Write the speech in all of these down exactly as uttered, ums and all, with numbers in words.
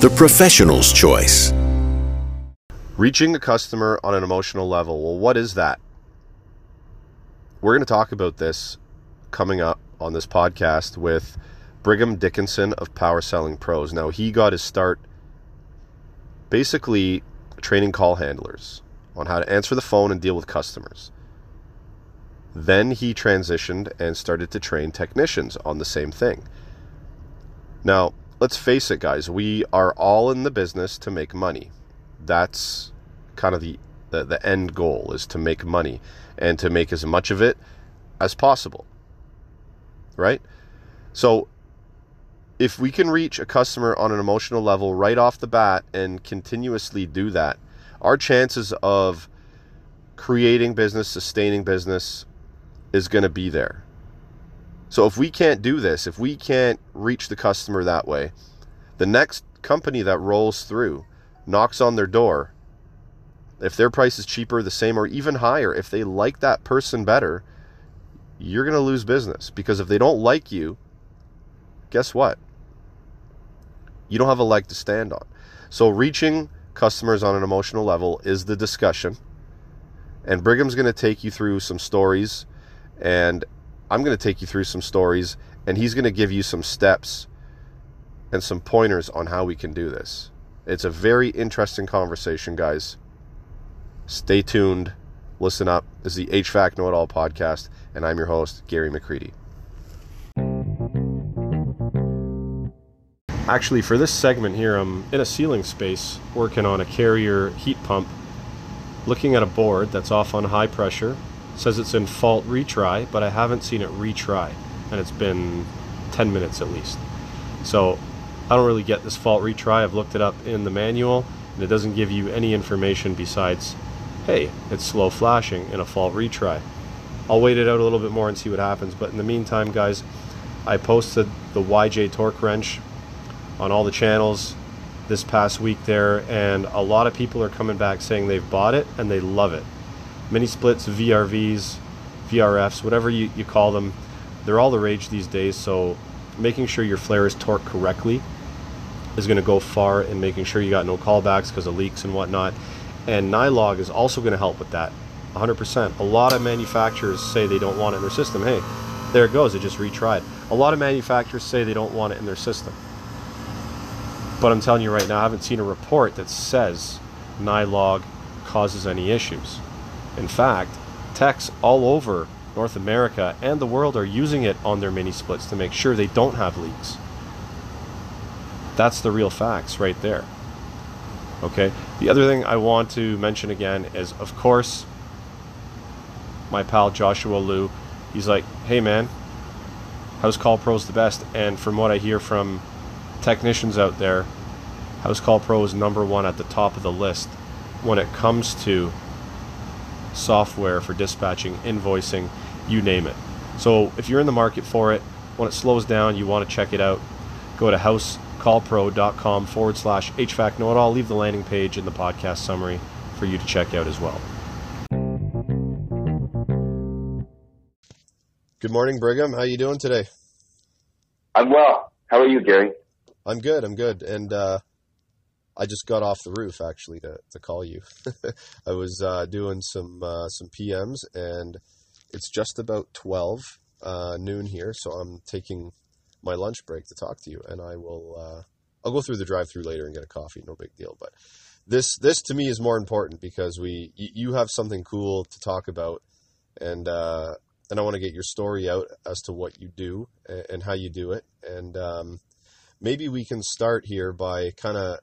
the professional's choice. Reaching the customer on an emotional level. Well, what is that? We're going to talk about this coming up on this podcast with Brigham Dickinson of Power Selling Pros. Now, he got his start basically training call handlers on how to answer the phone and deal with customers. Then he transitioned and started to train technicians on the same thing. Now, let's face it, guys. We are all in the business to make money. That's kind of the, the, the end goal, is to make money and to make as much of it as possible, right? So if we can reach a customer on an emotional level right off the bat and continuously do that, our chances of creating business, sustaining business is going to be there. So if we can't do this, if we can't reach the customer that way, the next company that rolls through, knocks on their door, if their price is cheaper, the same, or even higher, if they like that person better, you're going to lose business. Because if they don't like you, guess what? You don't have a leg to stand on. So reaching customers on an emotional level is the discussion. And Brigham's going to take you through some stories, and I'm going to take you through some stories, and he's going to give you some steps and some pointers on how we can do this. It's a very interesting conversation, guys. Stay tuned. Listen up. This is the H V A C Know It All podcast, and I'm your host, Gary McCready. Actually, for this segment here, I'm in a ceiling space working on a Carrier heat pump, looking at a board that's off on high pressure. It says it's in fault retry, but I haven't seen it retry, and it's been ten minutes at least. So I don't really get this fault retry. I've looked it up in the manual, and it doesn't give you any information besides, hey, it's slow flashing in a fault retry. I'll wait it out a little bit more and see what happens. But in the meantime, guys, I posted the Y J torque wrench on all the channels this past week there, and a lot of people are coming back saying they've bought it and they love it. Mini splits, V R Vs, V R Fs, whatever you, you call them, they're all the rage these days, so making sure your flare is torqued correctly is going to go far in making sure you got no callbacks because of leaks and whatnot. And Nylog is also going to help with that, one hundred percent. A lot of manufacturers say they don't want it in their system. Hey, there it goes. It just retried. A lot of manufacturers say they don't want it in their system. But I'm telling you right now, I haven't seen a report that says Nylog causes any issues. In fact, techs all over North America and the world are using it on their mini splits to make sure they don't have leaks. That's the real facts right there. Okay, the other thing I want to mention again is, of course, my pal Joshua Liu. He's like, hey man, House Call Pro is the best. And from what I hear from technicians out there, House Call Pro is number one at the top of the list when it comes to software for dispatching, invoicing, you name it. So if you're in the market for it, when it slows down, you want to check it out, go to house callpro.com forward slash HVAC Know It All. Leave the landing page in the podcast summary for you to check out as well. Good morning, Brigham. How you doing today? I'm well. How are you, Gary? I'm good. I'm good. And uh, I just got off the roof, actually, to, to call you. I was uh, doing some uh, some P Ms, and it's just about twelve uh, noon here, so I'm taking my lunch break to talk to you, and I will uh I'll go through the drive-through later and get a coffee, no big deal. But this this to me is more important because we y- you have something cool to talk about, and uh and I want to get your story out as to what you do and, and how you do it. And um maybe we can start here by kind of,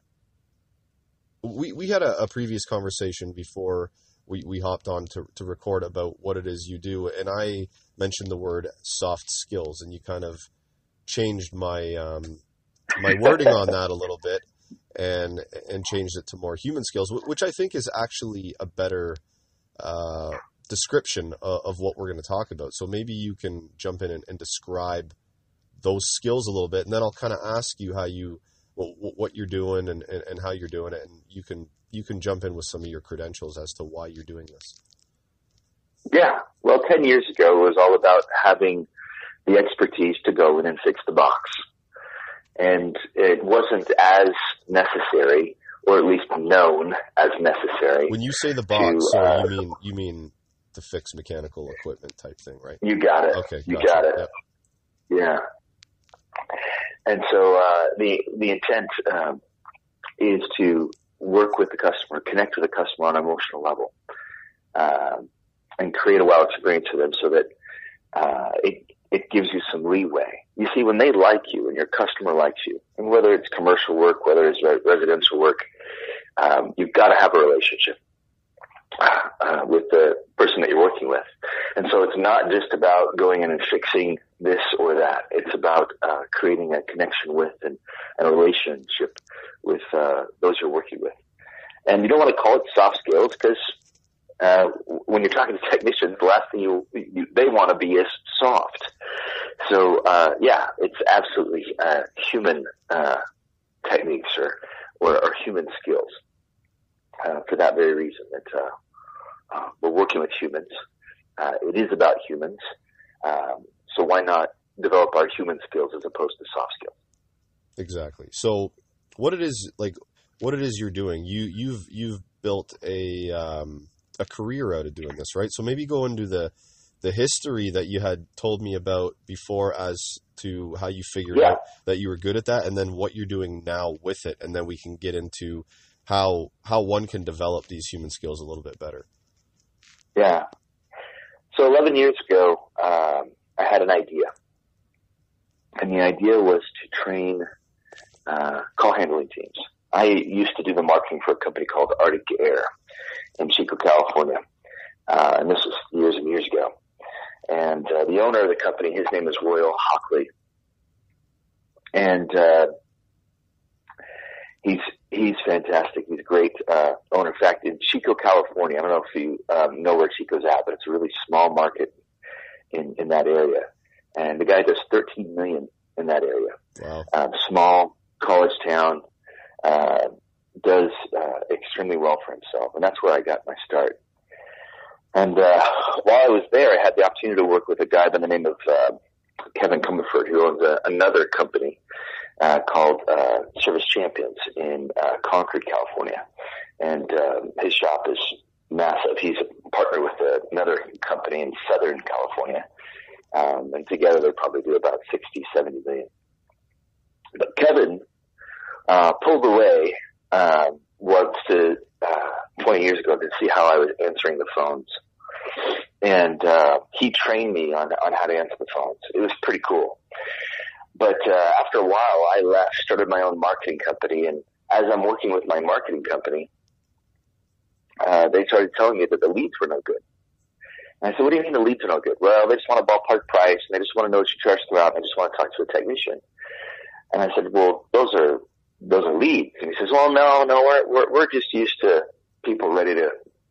we we had a, a previous conversation before we we hopped on to to record about what it is you do, and I mentioned the word soft skills, and you kind of changed my um, my wording on that a little bit, and and changed it to more human skills, which I think is actually a better uh, description of, of what we're going to talk about. So maybe you can jump in and, and describe those skills a little bit, and then I'll kind of ask you how you what, what you're doing and, and, and how you're doing it, and you can you can jump in with some of your credentials as to why you're doing this. Yeah, well, ten years ago, it was all about having the expertise to go in and fix the box. And it wasn't as necessary, or at least known as necessary. When you say the box, to, so uh, you mean you mean the fixed mechanical equipment type thing, right? You got it. Okay, you gotcha. got it. Yep. Yeah. And so uh, the the intent um, is to work with the customer, connect with the customer on an emotional level, uh, and create a wow experience for them, so that uh, it it gives you some leeway. You see, when they like you and your customer likes you, and whether it's commercial work, whether it's residential work, um, you've got to have a relationship uh, with the person that you're working with. And so it's not just about going in and fixing this or that. It's about uh, creating a connection with and, and a relationship with uh, those you're working with. And you don't want to call it soft skills, because Uh, when you're talking to technicians, the last thing you, you they want to be is soft. So, uh, yeah, it's absolutely uh, human uh, techniques or, or, or human skills uh, for that very reason, that uh, uh, we're working with humans. Uh, it is about humans. Um, so why not develop our human skills as opposed to soft skills? Exactly. So what it is, like, what it is you're doing, you, you've you've built a... Um... a career out of doing this, right? So maybe go into the the history that you had told me about before as to how you figured yeah. out that you were good at that, and then what you're doing now with it, and then we can get into how how one can develop these human skills a little bit better. Yeah. So eleven years ago, um, I had an idea, and the idea was to train uh, call handling teams. I used to do the marketing for a company called Arctic Air in Chico, California. Uh, and this was years and years ago. And uh, the owner of the company, his name is Royal Hockley. And uh, he's he's fantastic. He's a great uh, owner. In fact, in Chico, California, I don't know if you um, know where Chico's at, but it's a really small market in, in that area. And the guy does thirteen million dollars in that area. Wow. Um, small college town. Uh, does uh, extremely well for himself, and that's where I got my start. And uh, while I was there, I had the opportunity to work with a guy by the name of uh, Kevin Comerford, who owns a, another company uh, called uh, Service Champions in uh, Concord, California. And um, his shop is massive. He's a partner with a, another company in Southern California, um, and together they probably do about sixty, seventy million. But Kevin Uh, pulled away, uh, once to, uh, twenty years ago to see how I was answering the phones. And, uh, he trained me on, on how to answer the phones. It was pretty cool. But, uh, after a while I left, started my own marketing company. And as I'm working with my marketing company, uh, they started telling me that the leads were no good. And I said, what do you mean the leads are no good? Well, they just want a ballpark price and they just want to know what you charge throughout. And I just want to talk to a technician. And I said, well, those are, Those are leads. And he says, well, no, no, we're, we're, we're just used to people ready to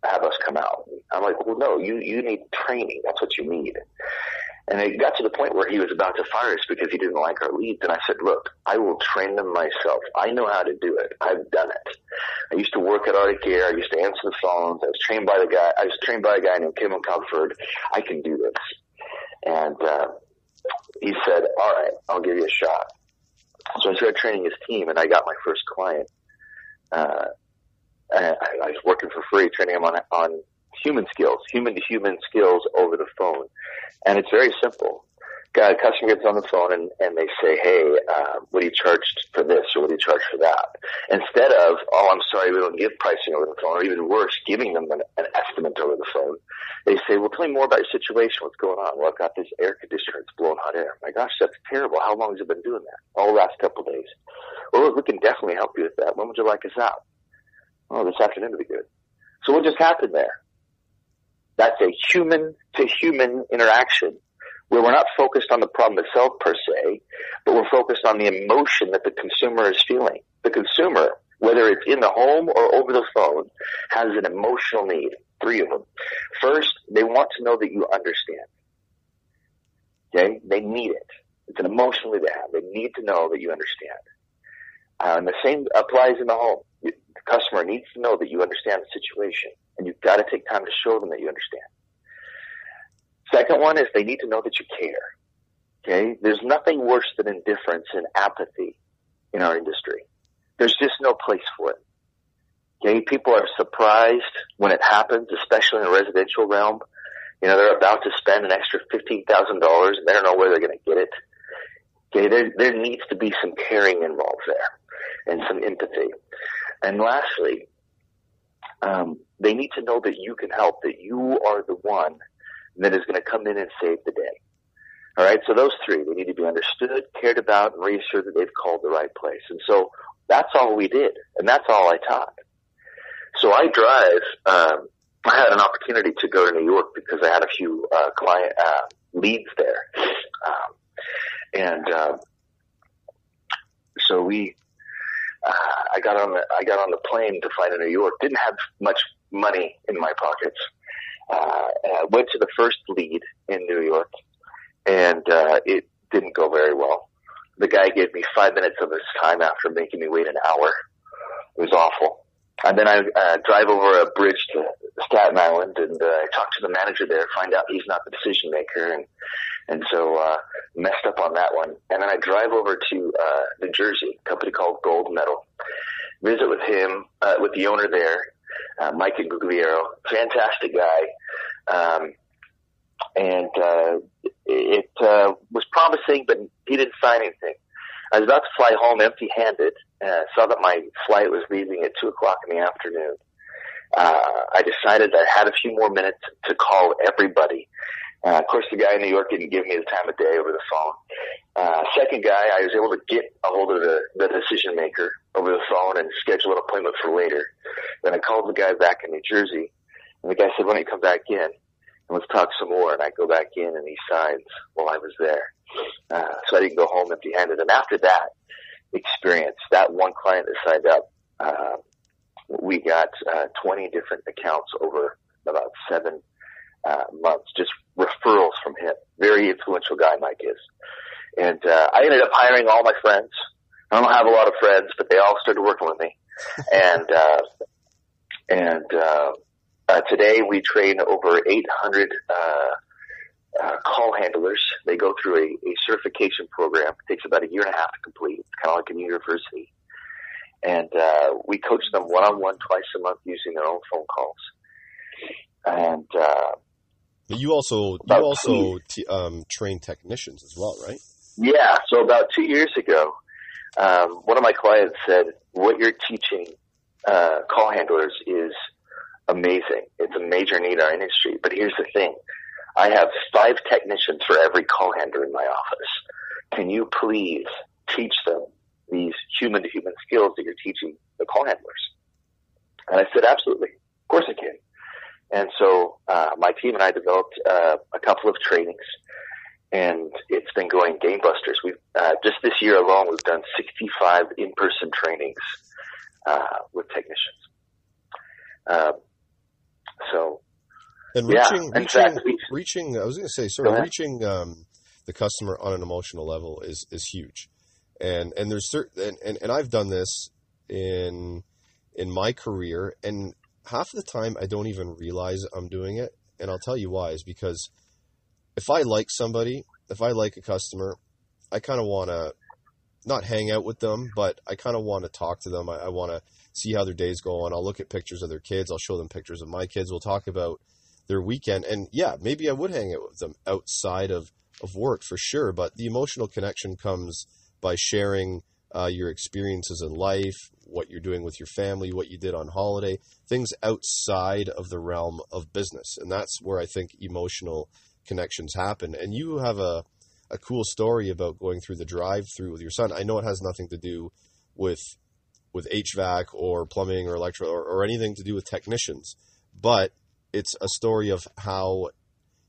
have us come out. I'm like, well, no, you, you need training. That's what you need. And it got to the point where he was about to fire us because he didn't like our leads. And I said, look, I will train them myself. I know how to do it. I've done it. I used to work at Arctic Air. I used to answer the phones. I was trained by the guy. I was trained by a guy named Kevin Comerford. I can do this. And, uh, he said, all right, I'll give you a shot. So I started training his team, and I got my first client. Uh, I, I was working for free, training him on on human skills, human-to-human skills over the phone. And it's very simple. A customer gets on the phone, and, and they say, hey, uh, what do you charge for this, or what do you charge for that? Instead of, oh, I'm sorry, we don't give pricing over the phone, or even worse, giving them an, an estimate over the phone, they say, well, tell me more about your situation. What's going on? Well, I've got this air conditioner. It's blowing hot air. My gosh, that's terrible. How long has it been doing that? All the last couple of days. Well, we can definitely help you with that. When would you like us out? Oh, this afternoon would be good. So what just happened there? That's a human-to-human interaction, where we're not focused on the problem itself per se, but we're focused on the emotion that the consumer is feeling. The consumer whether it's in the home or over the phone, has an emotional need. Three of them. First, they want to know that you understand. Okay? They need it. It's an emotional need they have. They need to know that you understand. Uh, and the same applies in the home. The customer needs to know that you understand the situation, and you've got to take time to show them that you understand. Second one is they need to know that you care. Okay? There's nothing worse than indifference and apathy in our industry. There's just no place for it. Okay? People are surprised when it happens, especially in the residential realm. You know, they're about to spend an extra fifteen thousand dollars and they don't know where they're going to get it. Okay? There, there needs to be some caring involved there and some empathy. And lastly, um, they need to know that you can help, that you are the one that is going to come in and save the day. All right, so those three, they need to be understood, cared about, and reassured that they've called the right place. And so that's all we did, and that's all I taught. So I drive. Um, I had an opportunity to go to New York because I had a few uh, client uh, leads there, um, and uh, so we. Uh, I got on the I got on the plane to fly to New York. Didn't have much money in my pockets. Uh, and I went to the first lead in New York, and uh, it didn't go very well. The guy gave me five minutes of his time after making me wait an hour. It was awful. And then I uh, drive over a bridge to Staten Island, and uh, I talk to the manager there, find out he's not the decision maker, and and so uh, messed up on that one. And then I drive over to uh, New Jersey, a company called Gold Medal, visit with him, uh, with the owner there, uh, Mike Agugliaro, fantastic guy, um, and uh, it uh, was promising, but he didn't sign anything. I was about to fly home empty-handed, and I saw that my flight was leaving at two o'clock in the afternoon. Uh, I decided I had a few more minutes to call everybody. Uh, of course, the guy in New York didn't give me the time of day over the phone. Uh, second guy, I was able to get a hold of the, the decision maker over the phone and schedule an appointment for later. Then I called the guy back in New Jersey, and the guy said, why don't you come back in? And let's talk some more. And I go back in, and he signs while I was there. Uh, so I didn't go home empty-handed. And after that experience, that one client that signed up, uh, we got uh, twenty different accounts over about seven uh, months, just referrals from him. Very influential guy, Mike is. And uh, I ended up hiring all my friends. I don't have a lot of friends, but they all started working with me. And uh, and uh, uh, today we train over eight hundred uh Uh, call handlers. They go through a, a certification program. It takes about a year and a half to complete. It's kind of like a university. And uh, we coach them one-on-one twice a month using their own phone calls. And uh, you also you also t- um, train technicians as well, right? Yeah. So about two years ago, um, one of my clients said, what you're teaching uh, call handlers is amazing. It's a major need in our industry. But here's the thing. I have five technicians for every call handler in my office. Can you please teach them these human-to-human skills that you're teaching the call handlers? And I said, absolutely. Of course I can. And so uh, my team and I developed uh, a couple of trainings, and it's been going gangbusters. We've uh, just this year alone, we've done sixty-five in-person trainings uh, with technicians. Um, so... And reaching, yeah, reaching, reaching, I was going to say, sort of reaching um, the customer on an emotional level is, is huge. And, and there's certain, and, and, and I've done this in, in my career, and half the time I don't even realize I'm doing it. And I'll tell you why is because if I like somebody, if I like a customer, I kind of want to not hang out with them, but I kind of want to talk to them. I, I want to see how their days go on. I'll look at pictures of their kids. I'll show them pictures of my kids. We'll talk about their weekend, and yeah, maybe I would hang out with them outside of, of work for sure, but the emotional connection comes by sharing uh, your experiences in life, what you're doing with your family, what you did on holiday, things outside of the realm of business, and that's where I think emotional connections happen. And you have a, a cool story about going through the drive-through with your son. I know it has nothing to do with with H V A C or plumbing or electric or, or anything to do with technicians, but it's a story of how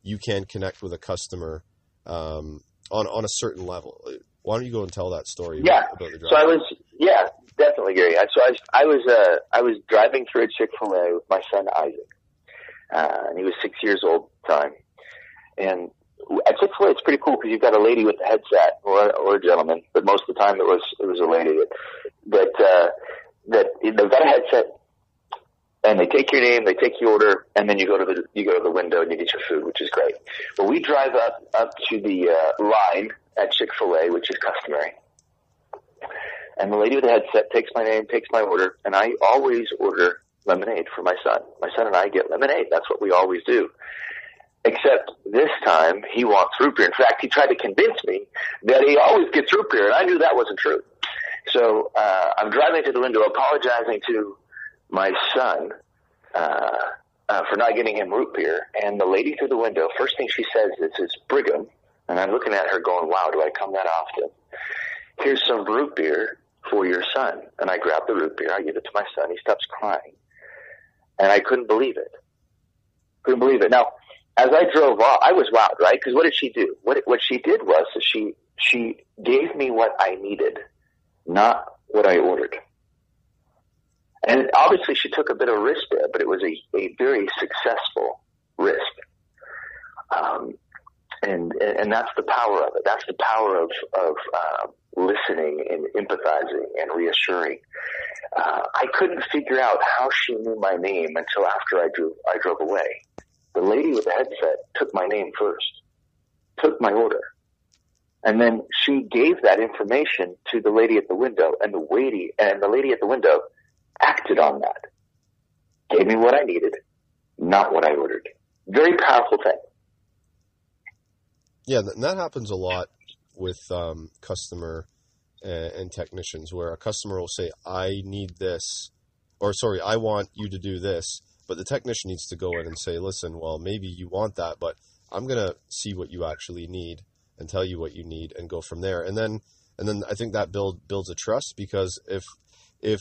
you can connect with a customer um, on on a certain level. Why don't you go and tell that story? Yeah. About the drive-through? So I was, yeah, definitely. definitely agree. So I, I was uh, I was driving through a Chick-fil-A with my son Isaac, uh, and he was six years old at the time. And at Chick-fil-A, it's pretty cool because you've got a lady with a headset or, or a gentleman, but most of the time it was it was a lady. But uh, that they've got a headset, and they take your name, they take your order, and then you go to the you go to the window and you get your food, which is great. But we drive up up to the uh, line at Chick-fil-A, which is customary. And the lady with the headset takes my name, takes my order, and I always order lemonade for my son. My son and I get lemonade. That's what we always do. Except this time, he wants root beer. In fact, he tried to convince me that he always gets root beer, and I knew that wasn't true. So uh, I'm driving to the window apologizing to my son uh, uh, for not getting him root beer. And the lady through the window, first thing she says is, it's Brigham. And I'm looking at her going, wow, do I come that often? Here's some root beer for your son. And I grab the root beer. I give it to my son. He stops crying. And I couldn't believe it. Couldn't believe it. Now, as I drove off, I was wowed, right? Because what did she do? What what she did was she she gave me what I needed, not what I ordered. And obviously she took a bit of risk there, but it was a, a very successful risk. Um, and, and that's the power of it. That's the power of, of uh, listening and empathizing and reassuring. Uh, I couldn't figure out how she knew my name until after I drove, I drove away. The lady with the headset took my name first, took my order, and then she gave that information to the lady at the window, and the lady, and the lady at the window acted on that, gave me what I needed, not what I ordered. Very powerful thing. Yeah, and that happens a lot with um, customer and, and technicians, where a customer will say, I need this, or sorry, I want you to do this. But the technician needs to go in and say, listen, well, maybe you want that, but I'm going to see what you actually need and tell you what you need and go from there. And then, and then I think that build builds a trust, because if, if,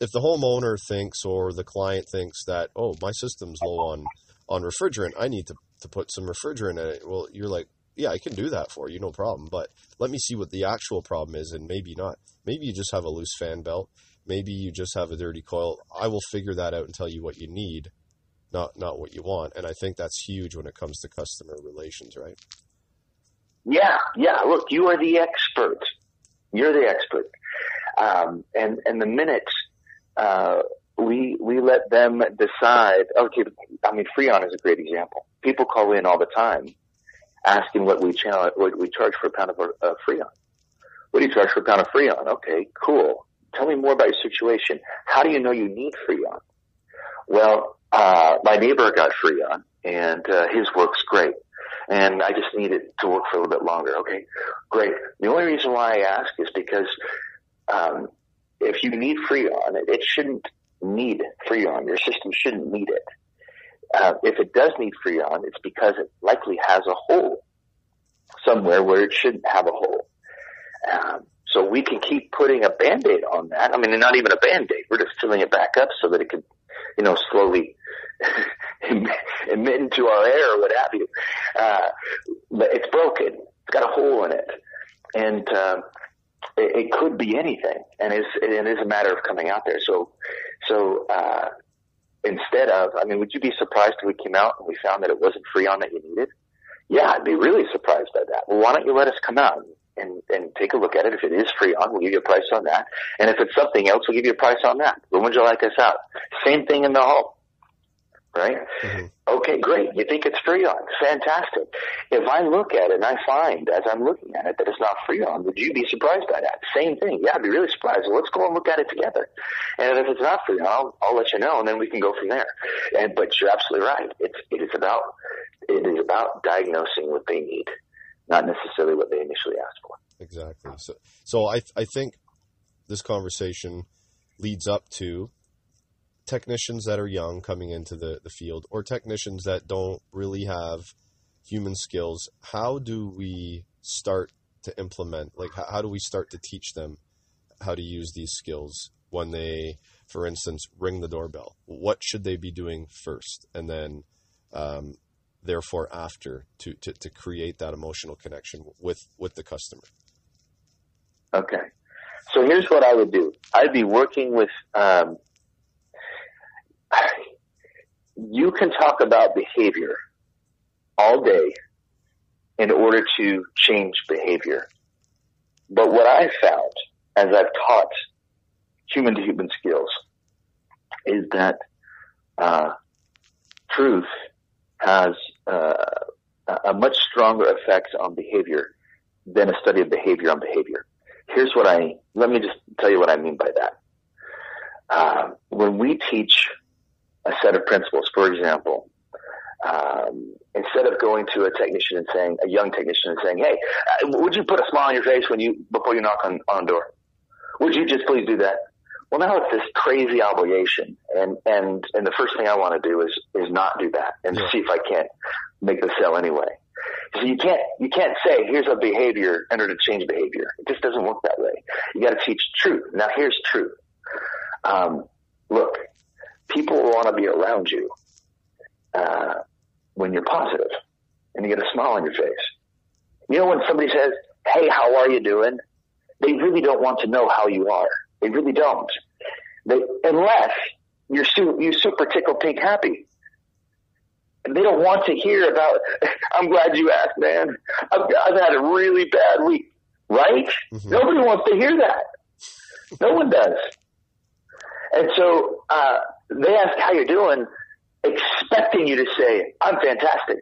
if the homeowner thinks, or the client thinks that, oh, my system's low on, on refrigerant, I need to, to put some refrigerant in it. Well, you're like, yeah, I can do that for you. No problem. But let me see what the actual problem is. And maybe not, maybe you just have a loose fan belt. Maybe you just have a dirty coil. I will figure that out and tell you what you need, not not what you want. And I think that's huge when it comes to customer relations, right? Yeah, yeah. Look, you are the expert. You're the expert. Um, and, and the minute uh, we we let them decide, okay, I mean, Freon is a great example. People call in all the time asking what we, channel, what we charge for a pound of uh, Freon. What do you charge for a pound of Freon? Okay, cool. Tell me more about your situation. How do you know you need Freon? Well, uh, my neighbor got Freon, and uh, his work's great. And I just need it to work for a little bit longer. Okay, great. The only reason why I ask is because um, if you need Freon, it, it shouldn't need Freon. Your system shouldn't need it. Uh, if it does need Freon, it's because it likely has a hole somewhere where it shouldn't have a hole. Um, So we can keep putting a Band-Aid on that. I mean, not even a Band-Aid. We're just filling it back up so that it can, you know, slowly emit into our air or what have you. Uh, but it's broken. It's got a hole in it. And uh, it, it could be anything. And it's, it is a matter of coming out there. So so uh, instead of, I mean, would you be surprised if we came out and we found that it wasn't Freon that you needed? Yeah, I'd be really surprised by that. Well, why don't you let us come out And, and take a look at it. If it is Freon, we'll give you a price on that. And if it's something else, we'll give you a price on that. When would you like us out? Same thing in the home, right? Mm-hmm. Okay, great. You think it's Freon. Fantastic. If I look at it and I find as I'm looking at it that it's not Freon, would you be surprised by that? Same thing. Yeah, I'd be really surprised. Well, let's go and look at it together. And if it's not Freon, I'll, I'll let you know, and then we can go from there. And, but you're absolutely right. It's, it is about, it is about diagnosing what they need, not necessarily what they initially asked for. Exactly. So, so I I think this conversation leads up to technicians that are young coming into the, the field, or technicians that don't really have human skills. How do we start to implement? Like, how, how do we start to teach them how to use these skills when they, for instance, ring the doorbell? What should they be doing first? And then, um, therefore after to, to, to create that emotional connection with, with the customer. Okay. So here's what I would do. I'd be working with, um, you can talk about behavior all day in order to change behavior. But what I found as I've taught human to human skills is that, uh, truth has, uh, a much stronger effect on behavior than a study of behavior on behavior. Here's what I, let me just tell you what I mean by that. Um, when we teach a set of principles, for example, um, instead of going to a technician and saying, a young technician and saying, hey, would you put a smile on your face when you, before you knock on, on a door? Would you just please do that? Well, now it's this crazy obligation. And, and, and the first thing I want to do is, is not do that and yeah. see if I can't make the sale anyway. So you can't, you can't say, here's a behavior in order to change behavior. It just doesn't work that way. You got to teach truth. Now here's truth. Um, look, people want to be around you, uh, when you're positive and you get a smile on your face. You know, when somebody says, hey, how are you doing? They really don't want to know how you are. They really don't. They, unless you're, su- you're super tickle pink happy. They don't want to hear about, I'm glad you asked, man. I've, I've had a really bad week, right? Mm-hmm. Nobody wants to hear that. No one does. And so uh, they ask how you're doing, expecting you to say, I'm fantastic.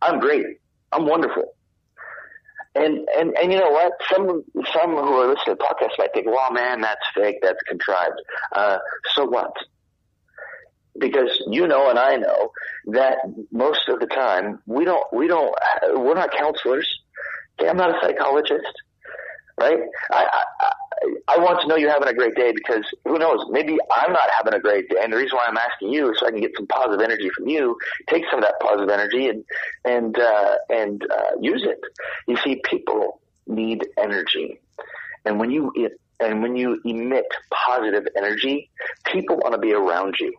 I'm great. I'm wonderful. And, and, and you know what? Some, some who are listening to the podcast might think, well, man, that's fake. That's contrived. Uh, so what? Because you know, and I know that most of the time we don't, we don't, we're not counselors. Okay. I'm not a psychologist, right? I, I, I want to know you're having a great day because who knows? Maybe I'm not having a great day. And the reason why I'm asking you is so I can get some positive energy from you, take some of that positive energy and, and, uh, and, uh, use it. You see, people need energy. And when you, and when you emit positive energy, people want to be around you.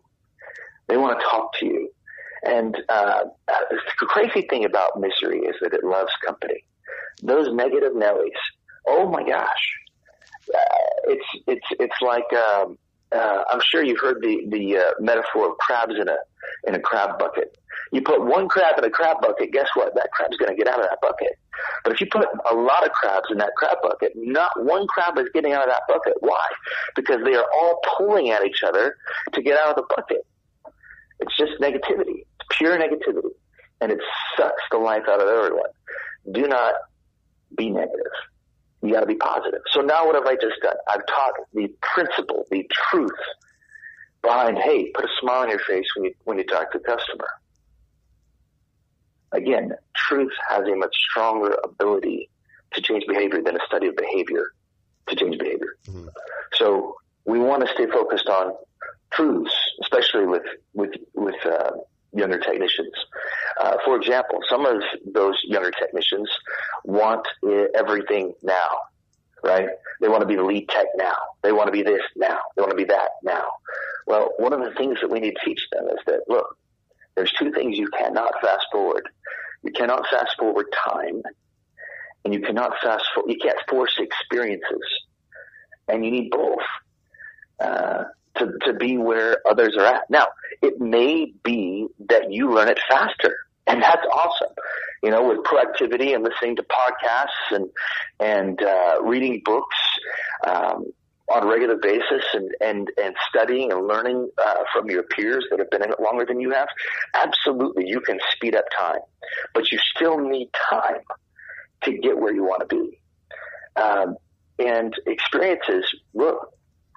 They want to talk to you. And uh the crazy thing about misery is that it loves company. Those negative Nellies, oh my gosh. Uh, it's it's it's like um uh I'm sure you've heard the the uh, metaphor of crabs in a in a crab bucket. You put one crab in a crab bucket, guess what? That crab's going to get out of that bucket. But if you put a lot of crabs in that crab bucket, not one crab is getting out of that bucket. Why? Because they are all pulling at each other to get out of the bucket. It's just negativity, it's pure negativity, and it sucks the life out of everyone. Do not be negative. You got to be positive. So now what have I just done? I've taught the principle, the truth behind, hey, put a smile on your face when you when you talk to the customer. Again, truth has a much stronger ability to change behavior than a study of behavior to change behavior. Mm-hmm. So we want to stay focused on truths, especially with with with uh, younger technicians. Uh, for example, some of those younger technicians want everything now, right? They want to be the lead tech now. They want to be this now. They want to be that now. Well, one of the things that we need to teach them is that, look, there's two things you cannot fast forward. You cannot fast forward time, and you cannot fast forward. You can't force experiences, and you need both. Uh, To, to be where others are at. Now, it may be that you learn it faster, and that's awesome. You know, with proactivity and listening to podcasts and and uh, reading books um, on a regular basis, and and and studying and learning uh, from your peers that have been in it longer than you have. Absolutely, you can speed up time, but you still need time to get where you want to be. Um, and experiences, look.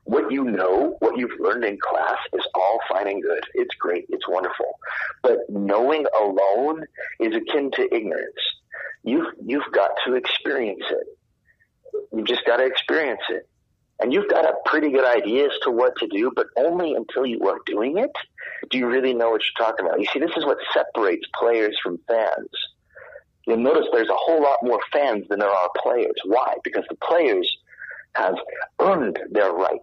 What you know, what you've learned in class is all fine and good. It's great. It's wonderful. But knowing alone is akin to ignorance. You've, you've got to experience it. You've just got to experience it. And you've got a pretty good idea as to what to do, but only until you are doing it do you really know what you're talking about. You see, this is what separates players from fans. You'll notice there's a whole lot more fans than there are players. Why? Because the players have earned their right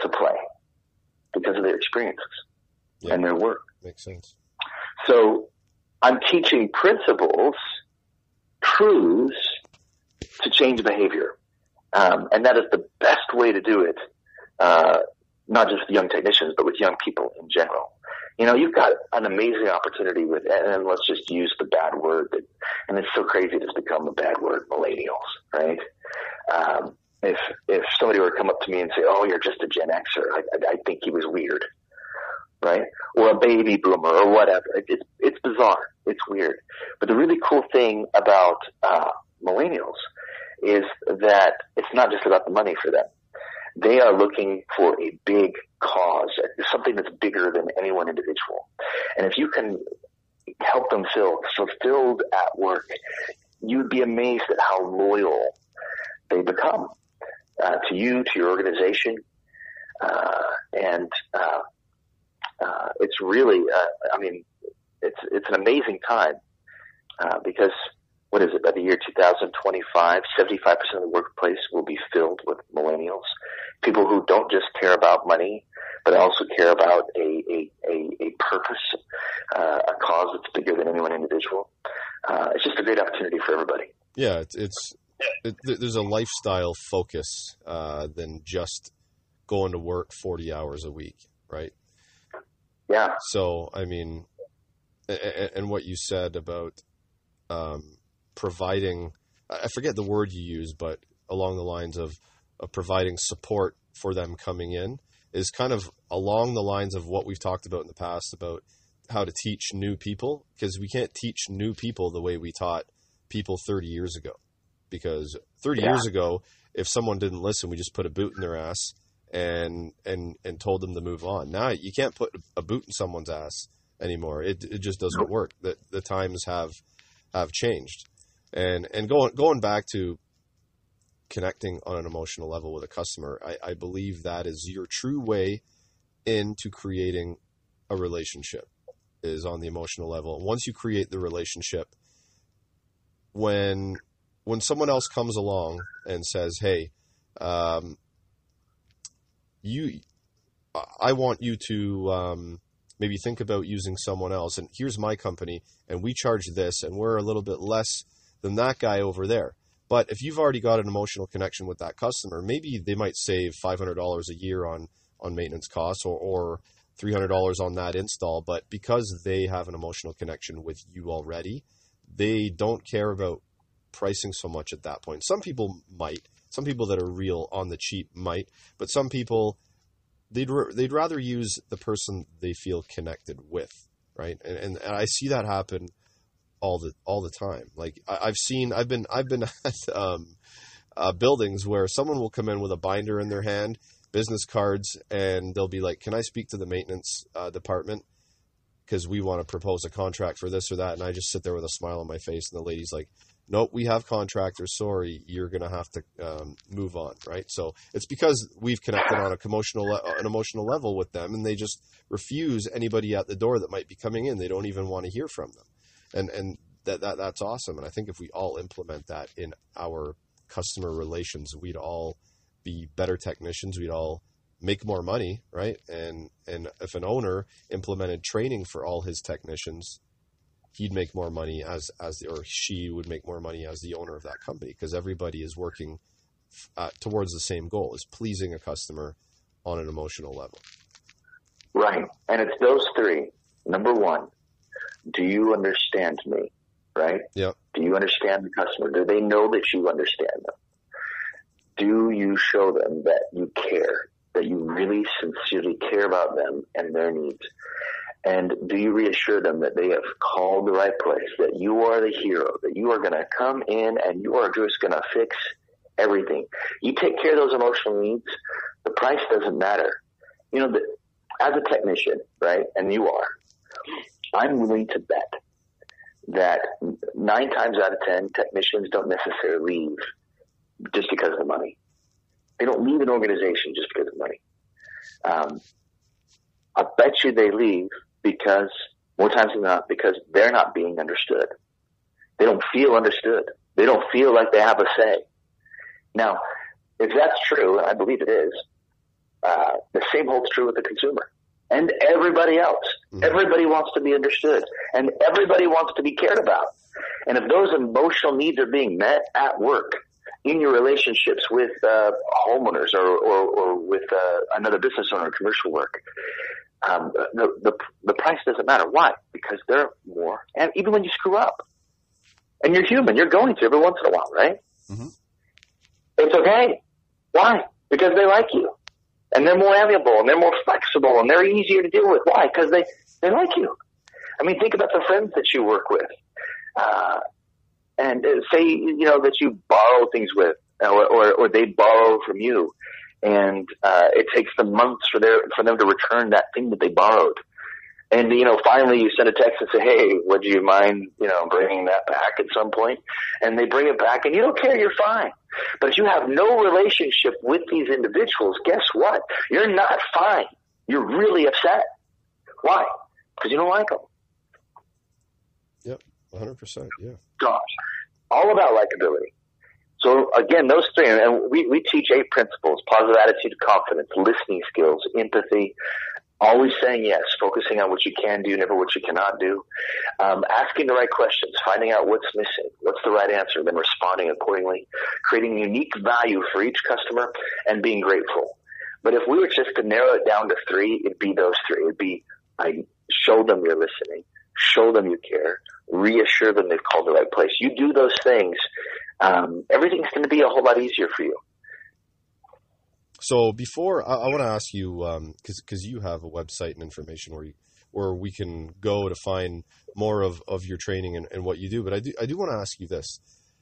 to play because of their experiences yeah, and their work. Makes sense. So I'm teaching principles, truths, to change behavior. Um, and that is the best way to do it, uh, not just with young technicians, but with young people in general. You know, you've got an amazing opportunity with, and let's just use the bad word, that, and it's so crazy it's become a bad word, millennials, right? Um, if if somebody were to come up to me and say, oh, you're just a Gen Xer, I, I, I think he was weird, right? Or a baby boomer or whatever. It, it's, it's bizarre. It's weird. But the really cool thing about uh, millennials is that it's not just about the money for them. They are looking for a big cause, something that's bigger than any one individual. And if you can help them feel fulfilled at work, you'd be amazed at how loyal they become uh, to you, to your organization. Uh, and uh, uh, it's really, uh, I mean, it's it's an amazing time uh, because, what is it, by the year two thousand twenty-five, seventy-five percent of the workplace will be filled with millennials, people who don't just care about money, but also care about a, a, a, a purpose, uh, a cause that's bigger than any one individual. Uh, it's just a great opportunity for everybody. Yeah, it's, it's it, there's a lifestyle focus uh, than just going to work forty hours a week, right? Yeah. So, I mean, and, and what you said about um, – providing, I forget the word you use, but along the lines of, of providing support for them coming in is kind of along the lines of what we've talked about in the past about how to teach new people, because we can't teach new people the way we taught people thirty years ago, because thirty yeah. years ago, if someone didn't listen, we just put a boot in their ass and, and, and told them to move on. Now you can't put a boot in someone's ass anymore. It it just doesn't nope. work. The, the times have, have changed. And and going going back to connecting on an emotional level with a customer, I, I believe that is your true way into creating a relationship, is on the emotional level. Once you create the relationship, when when someone else comes along and says, "Hey, um, you, I want you to um, maybe think about using someone else, and here's my company, and we charge this, and we're a little bit less than that guy over there." But if you've already got an emotional connection with that customer, maybe they might save five hundred dollars a year on, on maintenance costs, or, or three hundred dollars on that install. But because they have an emotional connection with you already, they don't care about pricing so much at that point. Some people might, some people that are real on the cheap might, but some people, they'd, they'd rather use the person they feel connected with. Right. And, and, and I see that happen all the, all the time. Like I, I've seen, I've been, I've been at, um, uh, buildings where someone will come in with a binder in their hand, business cards, and they'll be like, "Can I speak to the maintenance uh, department? Cause we want to propose a contract for this or that." And I just sit there with a smile on my face, and the lady's like, "Nope, we have contractors. Sorry. You're going to have to, um, move on." Right. So it's because we've connected on a emotional, le- an emotional level with them, and they just refuse anybody at the door that might be coming in. They don't even want to hear from them. And and that, that that's awesome. And I think if we all implement that in our customer relations, we'd all be better technicians. We'd all make more money, right? And and if an owner implemented training for all his technicians, he'd make more money as as the, or she would make more money as the owner of that company, because everybody is working uh, towards the same goal, is pleasing a customer on an emotional level. Right. And it's those three. Number one, do you understand me, right? Yep. Do you understand the customer? Do they know that you understand them? Do you show them that you care, that you really sincerely care about them and their needs? And do you reassure them that they have called the right place, that you are the hero, that you are going to come in and you are just going to fix everything? You take care of those emotional needs, the price doesn't matter. You know, the, as a technician, right, and you are, I'm willing to bet that nine times out of ten, technicians don't necessarily leave just because of the money. They don't leave an organization just because of money. Um, I bet you they leave because, more times than not, because they're not being understood. They don't feel understood. They don't feel like they have a say. Now, if that's true, and I believe it is, uh, the same holds true with the consumer. And everybody else. Mm-hmm. Everybody wants to be understood, and everybody wants to be cared about. And if those emotional needs are being met at work, in your relationships with uh, homeowners or, or, or with uh, another business owner, commercial work, um, the, the the price doesn't matter. Why? Because they're more. And even when you screw up, and you're human, you're going to every once in a while, right? Mm-hmm. It's okay. Why? Because they like you, and they're more amiable, and they're more flexible, and they're easier to deal with. Why? Because they they like you. I mean, think about the friends that you work with. Uh, and uh, say, you know, that you borrow things with, or, or, or they borrow from you, and, uh, it takes them months for their, for them to return that thing that they borrowed. And, you know, finally you send a text and say, hey, would you mind, you know, bringing that back at some point? And they bring it back and you don't care, you're fine. But if you have no relationship with these individuals, guess what? You're not fine. You're really upset. Why? Because you don't like them. one hundred percent, yeah. Gosh, all about likability. So, again, those three, and we, we teach eight principles: positive attitude, confidence, listening skills, empathy, always saying yes, focusing on what you can do, never what you cannot do, um, asking the right questions, finding out what's missing, what's the right answer, then responding accordingly, creating unique value for each customer, and being grateful. But if we were just to narrow it down to three, it'd be those three. It'd be I show them you're listening, show them you care, reassure them they've called the right place. You do those things, um, everything's going to be a whole lot easier for you. So before, I, I want to ask you, um, because because you have a website and information where you, where we can go to find more of, of your training and, and what you do. But I do I do want to ask you this.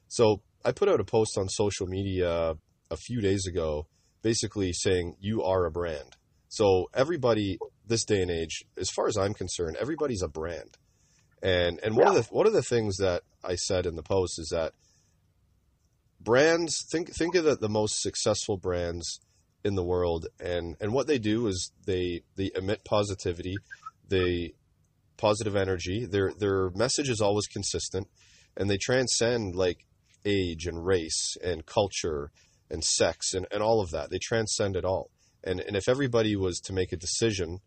So I put out a post on social media a few days ago, basically saying you are a brand. So everybody this day and age, as far as I'm concerned, everybody's a brand. And and one yeah. of the one of the things that I said in the post is that brands, think think of the, the most successful brands in the world, and, and what they do is they they emit positivity, they positive energy, their their message is always consistent, and they transcend like age and race and culture and sex and, and all of that. They transcend it all. And and if everybody was to make a decision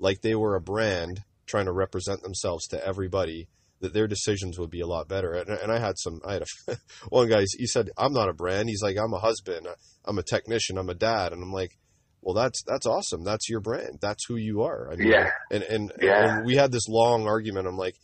like they were a brand trying to represent themselves to everybody, that their decisions would be a lot better. And, and I had some, I had a, one guy, he said, I'm not a brand. He's like, I'm a husband, I'm a technician, I'm a dad. And I'm like, well, that's, that's awesome. That's your brand. That's who you are. I mean, yeah. and, and, yeah. and we had this long argument. I'm like,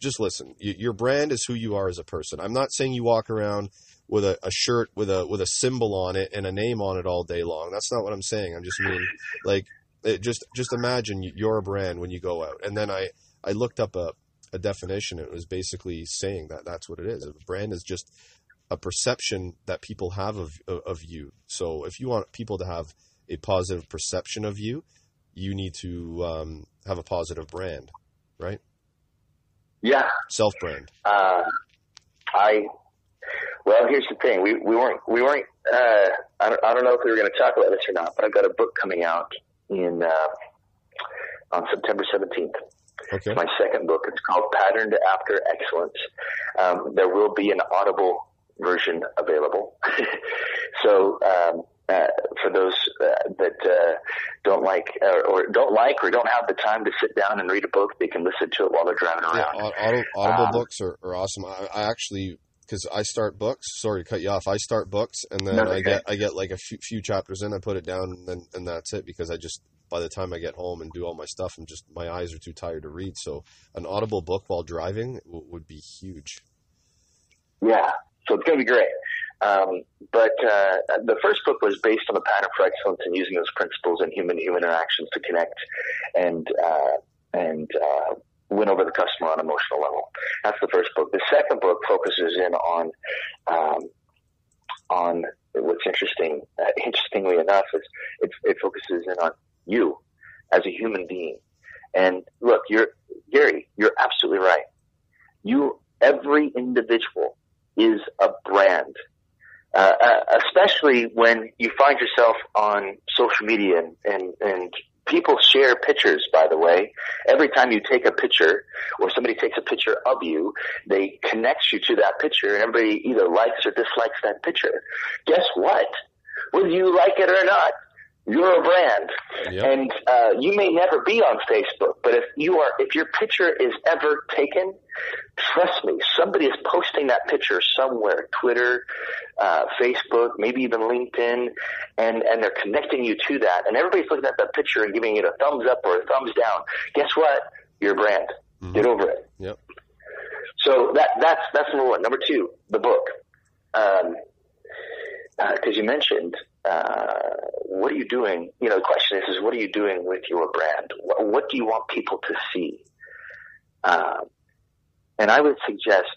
just listen, your brand is who you are as a person. I'm not saying you walk around with a, a shirt with a, with a symbol on it and a name on it all day long. That's not what I'm saying. I'm just mean like, It just just imagine you're a brand when you go out. And then I, I looked up a, a definition. It was basically saying that that's what it is. A brand is just a perception that people have of of you. So if you want people to have a positive perception of you, you need to um, have a positive brand, right? Yeah. Self-brand. Uh, I well, here's the thing. We we weren't we weren't. Uh, I don't I don't know if we were going to talk about this or not. But I've got a book coming out in uh on September seventeenth. Okay. It's my second book. It's called Patterned After Excellence. Um there will be an Audible version available. so um uh, for those uh, that uh, don't like uh, or don't like or don't have the time to sit down and read a book, they can listen to it while they're driving around. Yeah, Audible um, books are, are awesome. I, I actually because I start books, sorry to cut you off, I start books, and then no, okay. I get I get like a few, few chapters in, I put it down, and, then, and that's it, because I just, by the time I get home and do all my stuff, I'm just, my eyes are too tired to read, so an Audible book while driving w- would be huge. Yeah, so it's going to be great. Um, but uh, the first book was based on the pattern for excellence and using those principles in human-human interactions to connect and, uh, and uh went over the customer on an emotional level. That's the first book. The second book focuses in on, um, on what's interesting. Uh, interestingly enough, is it, it focuses in on you as a human being. And look, you're Gary, you're absolutely right. You, every individual is a brand, uh, especially when you find yourself on social media and, and, and people share pictures, by the way. Every time you take a picture or somebody takes a picture of you, they connect you to that picture, and everybody either likes or dislikes that picture. Guess what? Whether you like it or not, you're a brand. Yep. And uh, you may never be on Facebook, but if you are, if your picture is ever taken, trust me, somebody is posting that picture somewhere, Twitter, uh, Facebook, maybe even LinkedIn, and, and they're connecting you to that. And everybody's looking at that picture and giving it a thumbs up or a thumbs down. Guess what? Your brand. Mm-hmm. Get over it. Yep. So that, that's, that's number one. Number two, the book. Um, uh, 'cause you mentioned, uh, what are you doing? You know, the question is, is what are you doing with your brand? What, what do you want people to see? Um, and I would suggest,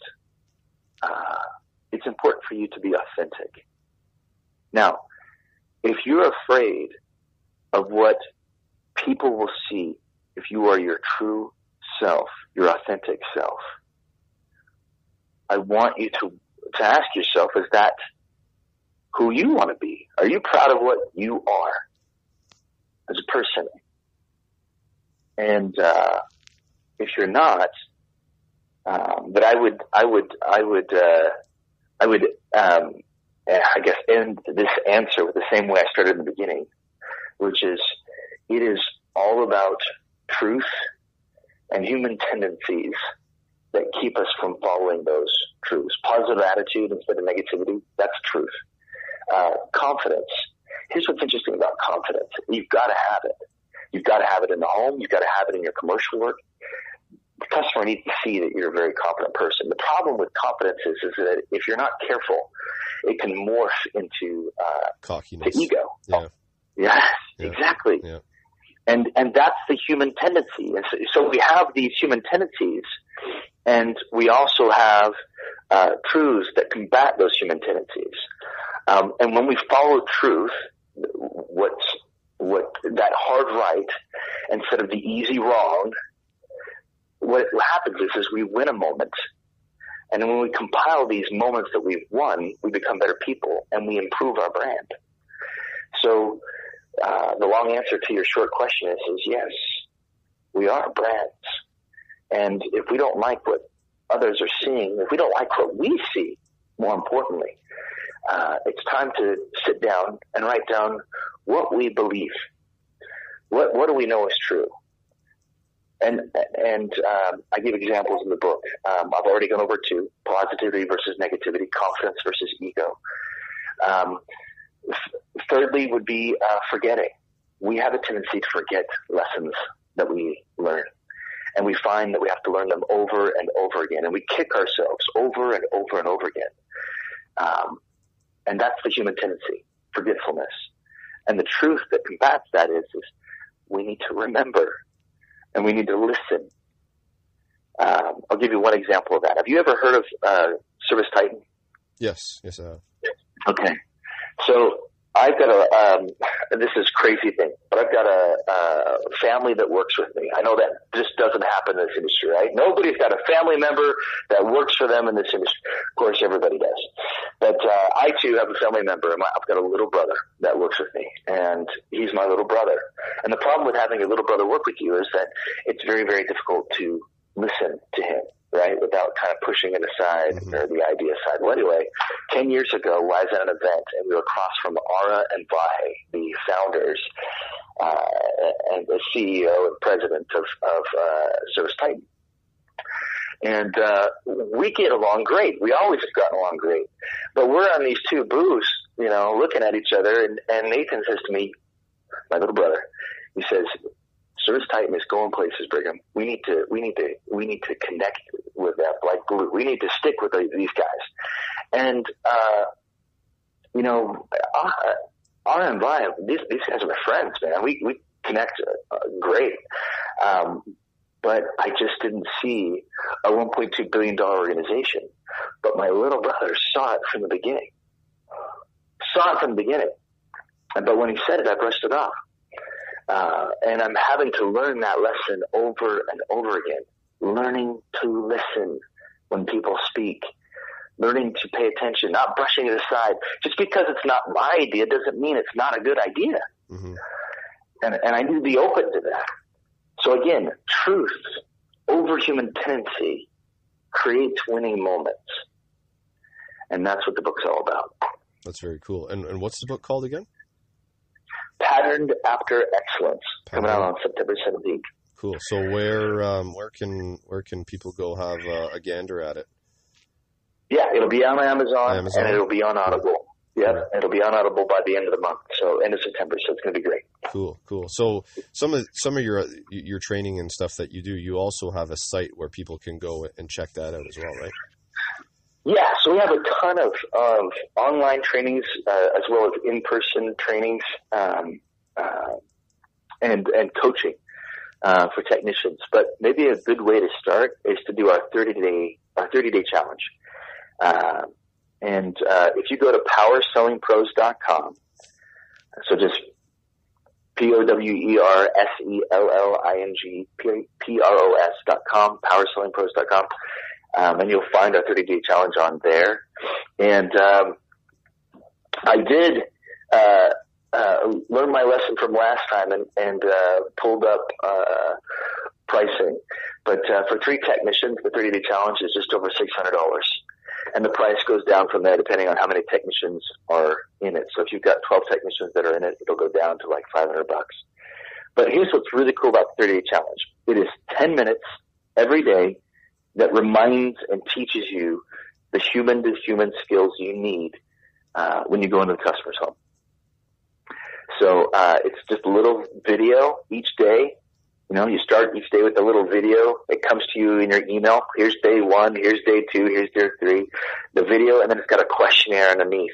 uh, it's important for you to be authentic. Now, if you're afraid of what people will see, if you are your true self, your authentic self, I want you to, to ask yourself, is that who you want to be? Are you proud of what you are as a person? And, uh, if you're not, um, but I would, I would, I would, uh, I would, um, I guess end this answer with the same way I started in the beginning, which is it is all about truth and human tendencies that keep us from following those truths. Positive attitude instead of negativity, that's truth. Uh, confidence. Here's what's interesting about confidence. You've got to have it. You've got to have it in the home. You've got to have it in your commercial work. The customer needs to see that you're a very confident person. The problem with confidence is, is that if you're not careful, it can morph into uh, cockiness, to ego. Yeah. Yes, yeah. Exactly. Yeah. And and that's the human tendency. And so, so we have these human tendencies, and we also have uh, truths that combat those human tendencies. Um, and when we follow truth, what what that hard right instead of the easy wrong, what happens is, is we win a moment. And when we compile these moments that we've won, we become better people and we improve our brand. So Uh, the long answer to your short question is, is yes, we are brands. And if we don't like what others are seeing, if we don't like what we see, more importantly, uh, it's time to sit down and write down what we believe. What, what do we know is true? And, and, um, I give examples in the book. Um, I've already gone over two: positivity versus negativity, confidence versus ego. Um, Thirdly would be uh, forgetting. We have a tendency to forget lessons that we learn, and we find that we have to learn them over and over again, and we kick ourselves over and over and over again. Um, and that's the human tendency, forgetfulness. And the truth that combats that is, is we need to remember, and we need to listen. Um, I'll give you one example of that. Have you ever heard of uh, Service Titan? Yes, yes I have. Okay. So I've got a, um, this is crazy thing, but I've got a, a family that works with me. I know that this doesn't happen in this industry, right? Nobody's got a family member that works for them in this industry. Of course, everybody does. But uh, I, too, have a family member. I've got a little brother that works with me, and he's my little brother. And the problem with having a little brother work with you is that it's very, very difficult to listen to him, right, without kind of pushing it aside mm-hmm. or the idea aside. Well, anyway, ten years ago, I was at an event, and we were across from Aura and Vahe, the founders uh, and the C E O and president of, of uh, Service Titan. And uh, we get along great. We always have gotten along great. But we're on these two booths, you know, looking at each other, and, and Nathan says to me, my little brother, he says, Service Titan is going places, Brigham. We need to, we need to, we need to connect with them like glue. We need to stick with these guys. And, uh, you know, Ara and Brian, these, these guys are my friends, man. We, we connect uh, great. Um, but I just didn't see a one point two billion dollars organization. But my little brother saw it from the beginning. Saw it from the beginning. But when he said it, I brushed it off. Uh, and I'm having to learn that lesson over and over again. Learning to listen when people speak. Learning to pay attention, not brushing it aside. Just because it's not my idea doesn't mean it's not a good idea. Mm-hmm. And, and I need to be open to that. So again, truth over human tendency creates winning moments. And that's what the book's all about. That's very cool. And, and what's the book called again? Patterned After Excellence, Patterned. Coming out on September seventeenth. Cool. So where um, where can where can people go have uh, a gander at it? Yeah, it'll be on Amazon, Amazon. and it'll be on Audible. Yeah, it'll be on Audible by the end of the month, so end of September. So it's going to be great. Cool, cool. So some of some of your your training and stuff that you do, you also have a site where people can go and check that out as well, right? Yeah, so we have a ton of, of online trainings uh, as well as in-person trainings um, uh, and and coaching uh, for technicians. But maybe a good way to start is to do our thirty-day our thirty-day challenge. Uh, and uh, if you go to power selling pros dot com, so just P O W E R S E L L I N G P R O S dot com, power selling pros dot com, um, and you'll find our thirty-day challenge on there. And um, I did uh, uh, learn my lesson from last time and, and uh, pulled up uh, pricing. But uh, for three technicians, the thirty-day challenge is just over six hundred dollars. And the price goes down from there depending on how many technicians are in it. So if you've got twelve technicians that are in it, it'll go down to like five hundred bucks. But here's what's really cool about the thirty-day challenge. It is ten minutes every day that reminds and teaches you the human to human skills you need, uh, when you go into the customer's home. So, uh, it's just a little video each day. You know, you start each day with a little video. It comes to you in your email. Here's day one. Here's day two. Here's day three. The video, and then it's got a questionnaire underneath,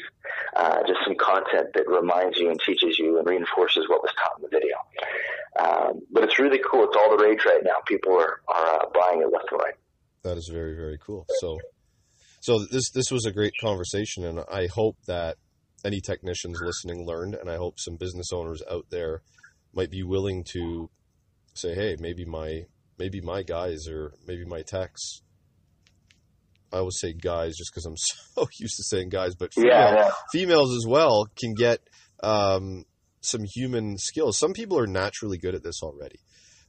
uh, just some content that reminds you and teaches you and reinforces what was taught in the video. Um, but it's really cool. It's all the rage right now. People are, are uh, buying it left and right. That is very, very cool. So, so this, this was a great conversation, and I hope that any technicians listening learned, and I hope some business owners out there might be willing to say, hey, maybe my maybe my guys or maybe my techs. I always say guys just because I'm so used to saying guys, but female, yeah, yeah. females as well can get um, some human skills. Some people are naturally good at this already.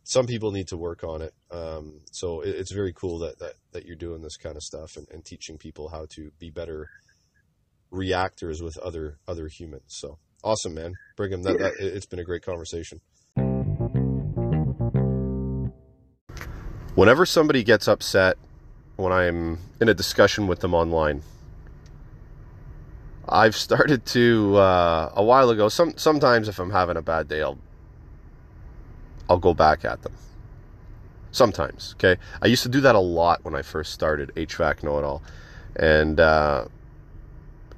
Some people need to work on it. Um, so it, it's very cool that, that, that you're doing this kind of stuff and, and teaching people how to be better reactors with other other humans. So awesome, man. Brigham, that, that, it's been a great conversation. Whenever somebody gets upset when I'm in a discussion with them online, I've started to, uh, a while ago, some, sometimes if I'm having a bad day, I'll, I'll go back at them. Sometimes, okay? I used to do that a lot when I first started H V A C Know-It-All. And uh,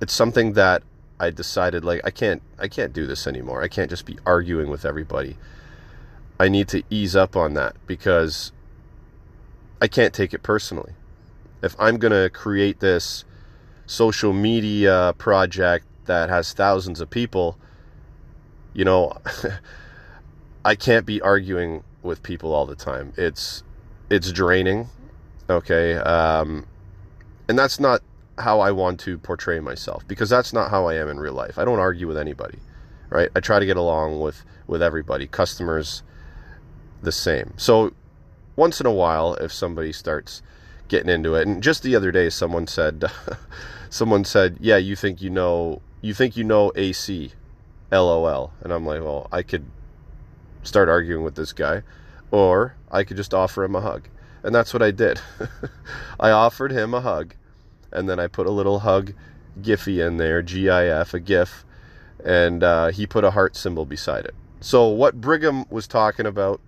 it's something that I decided, like, I can't, I can't do this anymore. I can't just be arguing with everybody. I need to ease up on that because I can't take it personally. If I'm going to create this social media project that has thousands of people, you know, I can't be arguing with people all the time. It's, it's draining. Okay. Um, and that's not how I want to portray myself, because that's not how I am in real life. I don't argue with anybody, right? I try to get along with, with everybody, customers the same. So, once in a while, if somebody starts getting into it, and just the other day, someone said, someone said, yeah, you think, you know, you think, you know, A C, L O L. And I'm like, well, I could start arguing with this guy, or I could just offer him a hug. And that's what I did. I offered him a hug, and then I put a little hug Giphy in there, G I F, a GIF. And, uh, he put a heart symbol beside it. So what Brigham was talking about,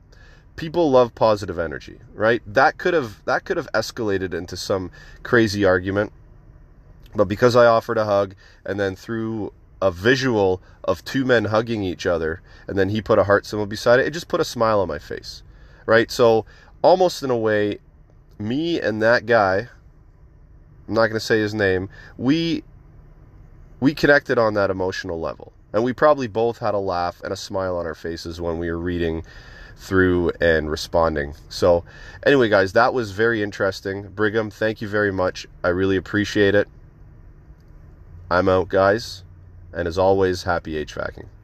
people love positive energy, right? That could have that could have escalated into some crazy argument. But because I offered a hug and then threw a visual of two men hugging each other, and then he put a heart symbol beside it, it just put a smile on my face, right? So almost in a way, me and that guy, I'm not going to say his name, we we connected on that emotional level. And we probably both had a laugh and a smile on our faces when we were reading through and responding. So anyway, guys, that was very interesting. Brigham, thank you very much. I really appreciate it. I'm out, guys. And as always, happy HVACing.